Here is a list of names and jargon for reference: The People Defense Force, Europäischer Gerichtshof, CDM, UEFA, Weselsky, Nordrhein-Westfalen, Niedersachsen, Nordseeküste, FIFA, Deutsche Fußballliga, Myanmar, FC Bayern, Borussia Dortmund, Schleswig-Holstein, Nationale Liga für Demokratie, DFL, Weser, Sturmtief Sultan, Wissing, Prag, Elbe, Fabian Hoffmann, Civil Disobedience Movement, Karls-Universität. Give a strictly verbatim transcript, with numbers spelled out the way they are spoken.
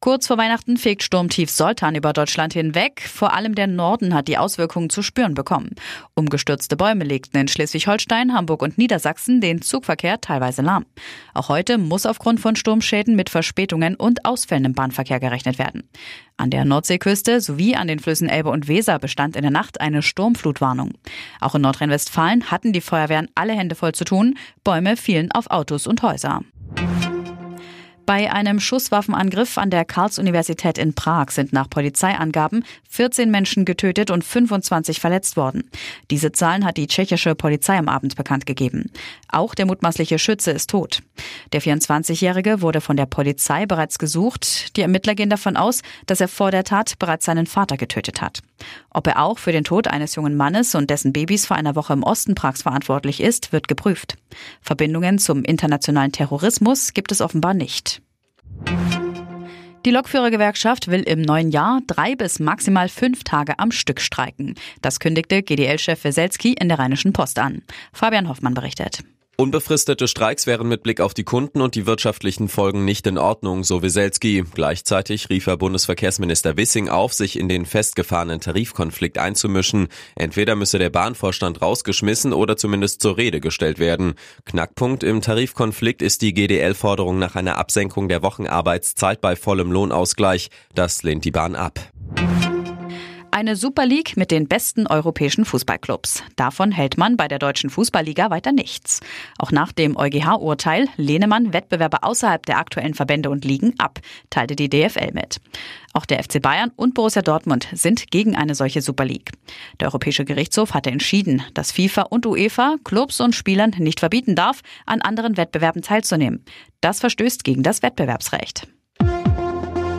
Kurz vor Weihnachten fegt Sturmtief Sultan über Deutschland hinweg. Vor allem der Norden hat die Auswirkungen zu spüren bekommen. Umgestürzte Bäume legten in Schleswig-Holstein, Hamburg und Niedersachsen den Zugverkehr teilweise lahm. Auch heute muss aufgrund von Sturmschäden mit Verspätungen und Ausfällen im Bahnverkehr gerechnet werden. An der Nordseeküste sowie an den Flüssen Elbe und Weser bestand in der Nacht eine Sturmflutwarnung. Auch in Nordrhein-Westfalen hatten die Feuerwehren alle Hände voll zu tun. Bäume fielen auf Autos und Häuser. Bei einem Schusswaffenangriff an der Karls-Universität in Prag sind nach Polizeiangaben vierzehn Menschen getötet und fünfundzwanzig verletzt worden. Diese Zahlen hat die tschechische Polizei am Abend bekannt gegeben. Auch der mutmaßliche Schütze ist tot. Der vierundzwanzigjährige wurde von der Polizei bereits gesucht. Die Ermittler gehen davon aus, dass er vor der Tat bereits seinen Vater getötet hat. Ob er auch für den Tod eines jungen Mannes und dessen Babys vor einer Woche im Osten Prags verantwortlich ist, wird geprüft. Verbindungen zum internationalen Terrorismus gibt es offenbar nicht. Die Lokführergewerkschaft will im neuen Jahr drei bis maximal fünf Tage am Stück streiken. Das kündigte G D L-Chef Weselsky in der Rheinischen Post an. Fabian Hoffmann berichtet. Unbefristete Streiks wären mit Blick auf die Kunden und die wirtschaftlichen Folgen nicht in Ordnung, so Weselsky. Gleichzeitig rief er Bundesverkehrsminister Wissing auf, sich in den festgefahrenen Tarifkonflikt einzumischen. Entweder müsse der Bahnvorstand rausgeschmissen oder zumindest zur Rede gestellt werden. Knackpunkt im Tarifkonflikt ist die G D L-Forderung nach einer Absenkung der Wochenarbeitszeit bei vollem Lohnausgleich. Das lehnt die Bahn ab. Eine Super League mit den besten europäischen Fußballclubs. Davon hält man bei der Deutschen Fußballliga weiter nichts. Auch nach dem EuGH-Urteil lehne man Wettbewerbe außerhalb der aktuellen Verbände und Ligen ab, teilte die D F L mit. Auch der F C Bayern und Borussia Dortmund sind gegen eine solche Super League. Der Europäische Gerichtshof hatte entschieden, dass FIFA und UEFA Clubs und Spielern nicht verbieten darf, an anderen Wettbewerben teilzunehmen. Das verstößt gegen das Wettbewerbsrecht.